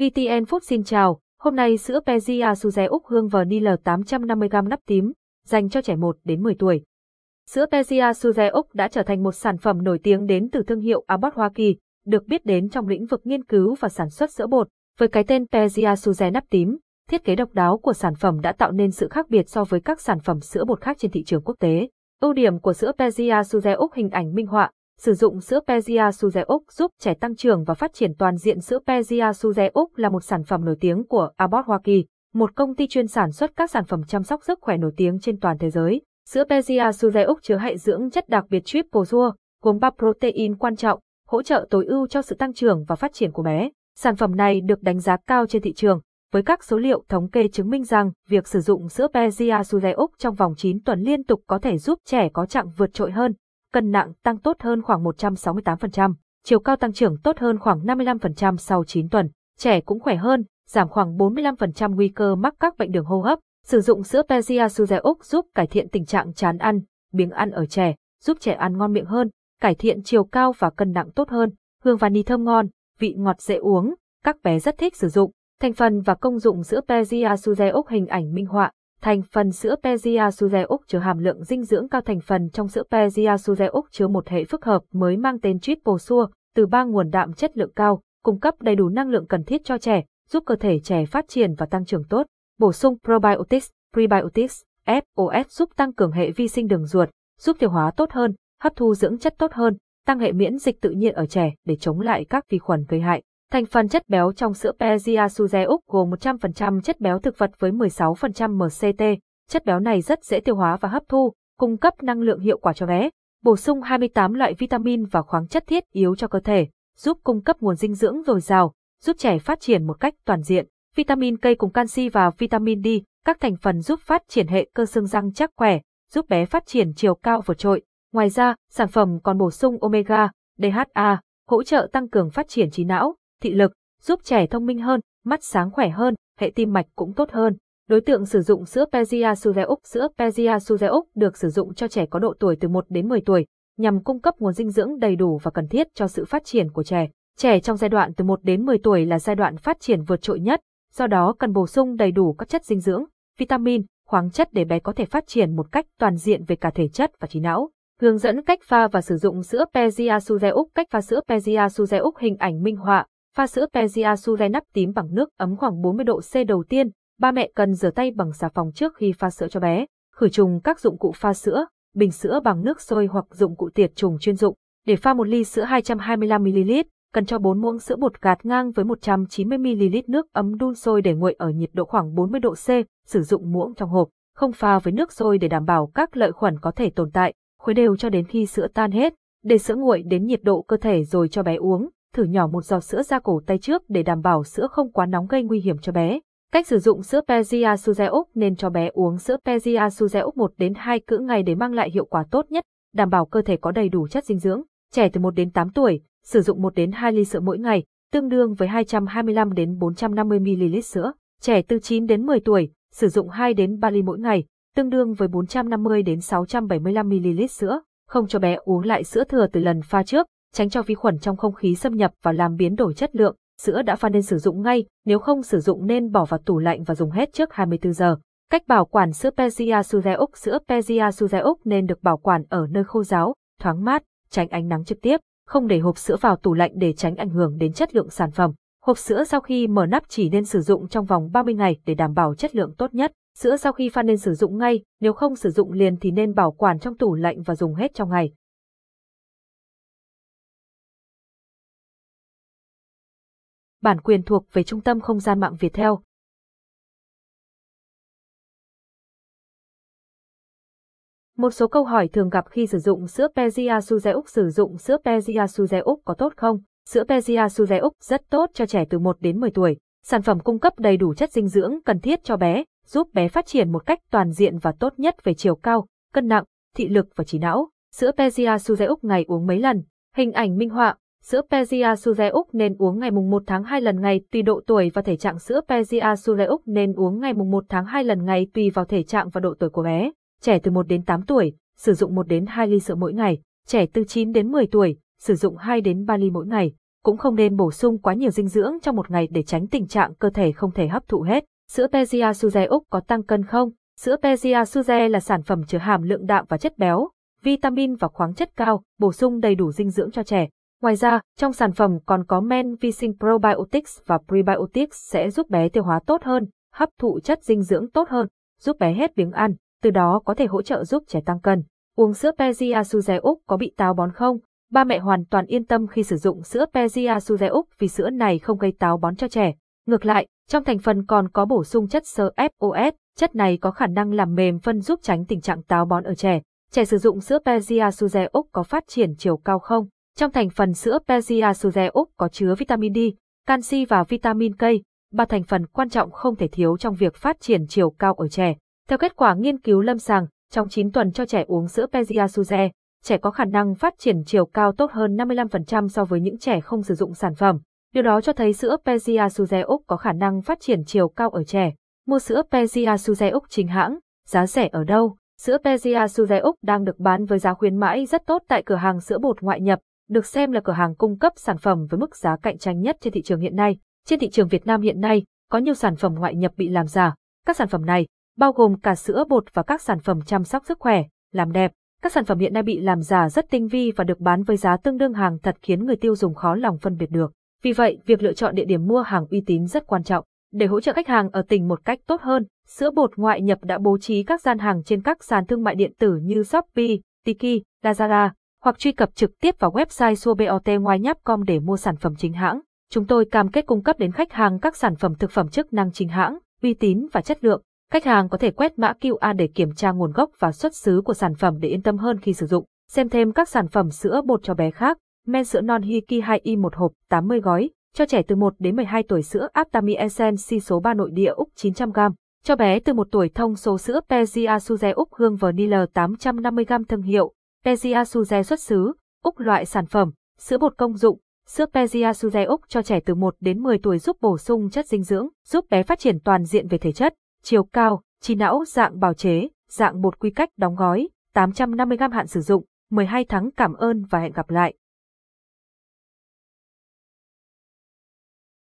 VTN Food xin chào, hôm nay sữa Pediasure Úc Hương Vanilla 850g nắp tím, dành cho trẻ 1 đến 10 tuổi. Sữa Pediasure Úc đã trở thành một sản phẩm nổi tiếng đến từ thương hiệu Abbott Hoa Kỳ, được biết đến trong lĩnh vực nghiên cứu và sản xuất sữa bột. Với cái tên Pediasure nắp tím, thiết kế độc đáo của sản phẩm đã tạo nên sự khác biệt so với các sản phẩm sữa bột khác trên thị trường quốc tế. Ưu điểm của sữa Pediasure Úc hình ảnh minh họa. Sử dụng sữa Pediasure Úc giúp trẻ tăng trưởng và phát triển toàn diện. Sữa Pediasure Úc là một sản phẩm nổi tiếng của Abbott Hoa Kỳ, một công ty chuyên sản xuất các sản phẩm chăm sóc sức khỏe nổi tiếng trên toàn thế giới. Sữa Pediasure Úc chứa hệ dưỡng chất đặc biệt TripleSure, gồm 3 protein quan trọng, hỗ trợ tối ưu cho sự tăng trưởng và phát triển của bé. Sản phẩm này được đánh giá cao trên thị trường, với các số liệu thống kê chứng minh rằng việc sử dụng sữa Pediasure Úc trong vòng 9 tuần liên tục có thể giúp trẻ có trạng vượt trội hơn, cân nặng tăng tốt hơn khoảng 168%, chiều cao tăng trưởng tốt hơn khoảng 55% sau 9 tuần, trẻ cũng khỏe hơn, giảm khoảng 45% nguy cơ mắc các bệnh đường hô hấp. Sử dụng sữa Pediasure Úc giúp cải thiện tình trạng chán ăn, biếng ăn ở trẻ, giúp trẻ ăn ngon miệng hơn, cải thiện chiều cao và cân nặng tốt hơn. Hương vani thơm ngon, vị ngọt dễ uống, các bé rất thích sử dụng. Thành phần và công dụng sữa Pediasure Úc hình ảnh minh họa. Thành phần sữa Pediasure Úc chứa hàm lượng dinh dưỡng cao. Thành phần trong sữa Pediasure Úc chứa một hệ phức hợp mới mang tên TripleSure, từ 3 nguồn đạm chất lượng cao, cung cấp đầy đủ năng lượng cần thiết cho trẻ, giúp cơ thể trẻ phát triển và tăng trưởng tốt. Bổ sung Probiotics, Prebiotics, FOS giúp tăng cường hệ vi sinh đường ruột, giúp tiêu hóa tốt hơn, hấp thu dưỡng chất tốt hơn, tăng hệ miễn dịch tự nhiên ở trẻ để chống lại các vi khuẩn gây hại. Thành phần chất béo trong sữa Pediasure Úc gồm 100% chất béo thực vật với 16% MCT. Chất béo này rất dễ tiêu hóa và hấp thu, cung cấp năng lượng hiệu quả cho bé. Bổ sung 28 loại vitamin và khoáng chất thiết yếu cho cơ thể, giúp cung cấp nguồn dinh dưỡng dồi dào, giúp trẻ phát triển một cách toàn diện. Vitamin K cùng canxi và vitamin D, các thành phần giúp phát triển hệ cơ xương răng chắc khỏe, giúp bé phát triển chiều cao vượt trội. Ngoài ra, sản phẩm còn bổ sung omega, DHA, hỗ trợ tăng cường phát triển trí não, thị lực, giúp trẻ thông minh hơn, mắt sáng khỏe hơn, hệ tim mạch cũng tốt hơn. Đối tượng sử dụng sữa Pediasure Úc. Sữa Pediasure Úc được sử dụng cho trẻ có độ tuổi từ 1 đến 10 tuổi, nhằm cung cấp nguồn dinh dưỡng đầy đủ và cần thiết cho sự phát triển của trẻ. Trẻ trong giai đoạn từ 1 đến 10 tuổi là giai đoạn phát triển vượt trội nhất, do đó cần bổ sung đầy đủ các chất dinh dưỡng, vitamin, khoáng chất để bé có thể phát triển một cách toàn diện về cả thể chất và trí não. Hướng dẫn cách pha và sử dụng sữa Pediasure Úc. Cách pha sữa Pediasure Úc hình ảnh minh họa. Pha sữa Pediasure nắp tím bằng nước ấm khoảng 40 độ C đầu tiên, ba mẹ cần rửa tay bằng xà phòng trước khi pha sữa cho bé, khử trùng các dụng cụ pha sữa, bình sữa bằng nước sôi hoặc dụng cụ tiệt trùng chuyên dụng. Để pha 1 ly sữa 225ml, cần cho 4 muỗng sữa bột gạt ngang với 190ml nước ấm đun sôi để nguội ở nhiệt độ khoảng 40 độ C, sử dụng muỗng trong hộp, không pha với nước sôi để đảm bảo các lợi khuẩn có thể tồn tại, khuấy đều cho đến khi sữa tan hết, để sữa nguội đến nhiệt độ cơ thể rồi cho bé uống. Thử nhỏ một giọt sữa ra cổ tay trước để đảm bảo sữa không quá nóng gây nguy hiểm cho bé. Cách sử dụng sữa Pediasure Úc. Nên cho bé uống sữa Pediasure Úc 1 đến 2 cữ ngày để mang lại hiệu quả tốt nhất, đảm bảo cơ thể có đầy đủ chất dinh dưỡng. Trẻ từ 1 đến 8 tuổi, sử dụng 1 đến 2 ly sữa mỗi ngày, tương đương với 225 đến 450 ml sữa. Trẻ từ 9 đến 10 tuổi, sử dụng 2 đến 3 ly mỗi ngày, tương đương với 450 đến 675 ml sữa. Không cho bé uống lại sữa thừa từ lần pha trước, tránh cho vi khuẩn trong không khí xâm nhập và làm biến đổi chất lượng. Sữa đã pha nên sử dụng ngay, nếu không sử dụng nên bỏ vào tủ lạnh và dùng hết trước 24 giờ. Cách bảo quản sữa Pediasure Úc. Sữa Pediasure Úc nên được bảo quản ở nơi khô ráo, thoáng mát, tránh ánh nắng trực tiếp, không để hộp sữa vào tủ lạnh để tránh ảnh hưởng đến chất lượng sản phẩm. Hộp sữa sau khi mở nắp chỉ nên sử dụng trong vòng 30 ngày để đảm bảo chất lượng tốt nhất. Sữa sau khi pha nên sử dụng ngay, nếu không sử dụng liền thì nên bảo quản trong tủ lạnh và dùng hết trong ngày. Bản quyền thuộc về Trung tâm Không gian mạng Việt Theo. Một số câu hỏi thường gặp khi sử dụng sữa Pediasure Úc. Sử dụng sữa Pediasure Úc có tốt không? Sữa Pediasure Úc rất tốt cho trẻ từ 1 đến 10 tuổi. Sản phẩm cung cấp đầy đủ chất dinh dưỡng cần thiết cho bé, giúp bé phát triển một cách toàn diện và tốt nhất về chiều cao, cân nặng, thị lực và trí não. Sữa Pediasure Úc ngày uống mấy lần? Hình ảnh minh họa. Sữa Pediasure Úc nên uống ngày 1 tháng 2 lần ngày tùy độ tuổi và thể trạng. Sữa Pediasure Úc nên uống ngày 1 tháng 2 lần ngày tùy vào thể trạng và độ tuổi của bé. Trẻ từ 1 đến 8 tuổi, sử dụng 1 đến 2 ly sữa mỗi ngày. Trẻ từ 9 đến 10 tuổi, sử dụng 2 đến 3 ly mỗi ngày. Cũng không nên bổ sung quá nhiều dinh dưỡng trong một ngày để tránh tình trạng cơ thể không thể hấp thụ hết. Sữa Pediasure Úc có tăng cân không? Sữa Pediasure là sản phẩm chứa hàm lượng đạm và chất béo, vitamin và khoáng chất cao, bổ sung đầy đủ dinh dưỡng cho trẻ. Ngoài ra, trong sản phẩm còn có men vi sinh Probiotics và Prebiotics sẽ giúp bé tiêu hóa tốt hơn, hấp thụ chất dinh dưỡng tốt hơn, giúp bé hết biếng ăn, từ đó có thể hỗ trợ giúp trẻ tăng cân. Uống sữa Pediasure Úc có bị táo bón không? Ba mẹ hoàn toàn yên tâm khi sử dụng sữa Pediasure Úc vì sữa này không gây táo bón cho trẻ. Ngược lại, trong thành phần còn có bổ sung chất xơ FOS, chất này có khả năng làm mềm phân giúp tránh tình trạng táo bón ở trẻ. Trẻ sử dụng sữa Pediasure Úc có phát triển chiều cao không? Trong thành phần sữa Pediasure Úc có chứa vitamin D, canxi và vitamin K, ba thành phần quan trọng không thể thiếu trong việc phát triển chiều cao ở trẻ. Theo kết quả nghiên cứu lâm sàng, trong 9 tuần cho trẻ uống sữa Pediasure, trẻ có khả năng phát triển chiều cao tốt hơn 55% so với những trẻ không sử dụng sản phẩm. Điều đó cho thấy sữa Pediasure Úc có khả năng phát triển chiều cao ở trẻ. Mua sữa Pediasure Úc chính hãng, giá rẻ ở đâu? Sữa Pediasure Úc đang được bán với giá khuyến mãi rất tốt tại cửa hàng sữa bột ngoại nhập, được xem là cửa hàng cung cấp sản phẩm với mức giá cạnh tranh nhất trên thị trường hiện nay. Trên thị trường Việt Nam hiện nay, có nhiều sản phẩm ngoại nhập bị làm giả. Các sản phẩm này bao gồm cả sữa bột và các sản phẩm chăm sóc sức khỏe, làm đẹp. Các sản phẩm hiện nay bị làm giả rất tinh vi và được bán với giá tương đương hàng thật khiến người tiêu dùng khó lòng phân biệt được. Vì vậy, việc lựa chọn địa điểm mua hàng uy tín rất quan trọng. Để hỗ trợ khách hàng ở tỉnh một cách tốt hơn, sữa bột ngoại nhập đã bố trí các gian hàng trên các sàn thương mại điện tử như Shopee, Tiki, Lazada, hoặc truy cập trực tiếp vào website suabotngoainhap.com để mua sản phẩm chính hãng. Chúng tôi cam kết cung cấp đến khách hàng các sản phẩm thực phẩm chức năng chính hãng, uy tín và chất lượng. Khách hàng có thể quét mã QR để kiểm tra nguồn gốc và xuất xứ của sản phẩm để yên tâm hơn khi sử dụng. Xem thêm các sản phẩm sữa bột cho bé khác. Men sữa non HiKid 2i 1 hộp 80 gói, cho trẻ từ 1 đến 12 tuổi sữa Aptamil Essence số 3 nội địa Úc 900g, cho bé từ 1 tuổi thông số sữa Pediasure Úc hương Vanilla 850g thương hiệu Pediasure xuất xứ Úc. Loại sản phẩm sữa bột công dụng, sữa Pediasure Úc cho trẻ từ 1 đến 10 tuổi giúp bổ sung chất dinh dưỡng, giúp bé phát triển toàn diện về thể chất, chiều cao, trí não, dạng bào chế, dạng bột. Quy cách đóng gói: 850g, hạn sử dụng 12 tháng. Cảm ơn và hẹn gặp lại.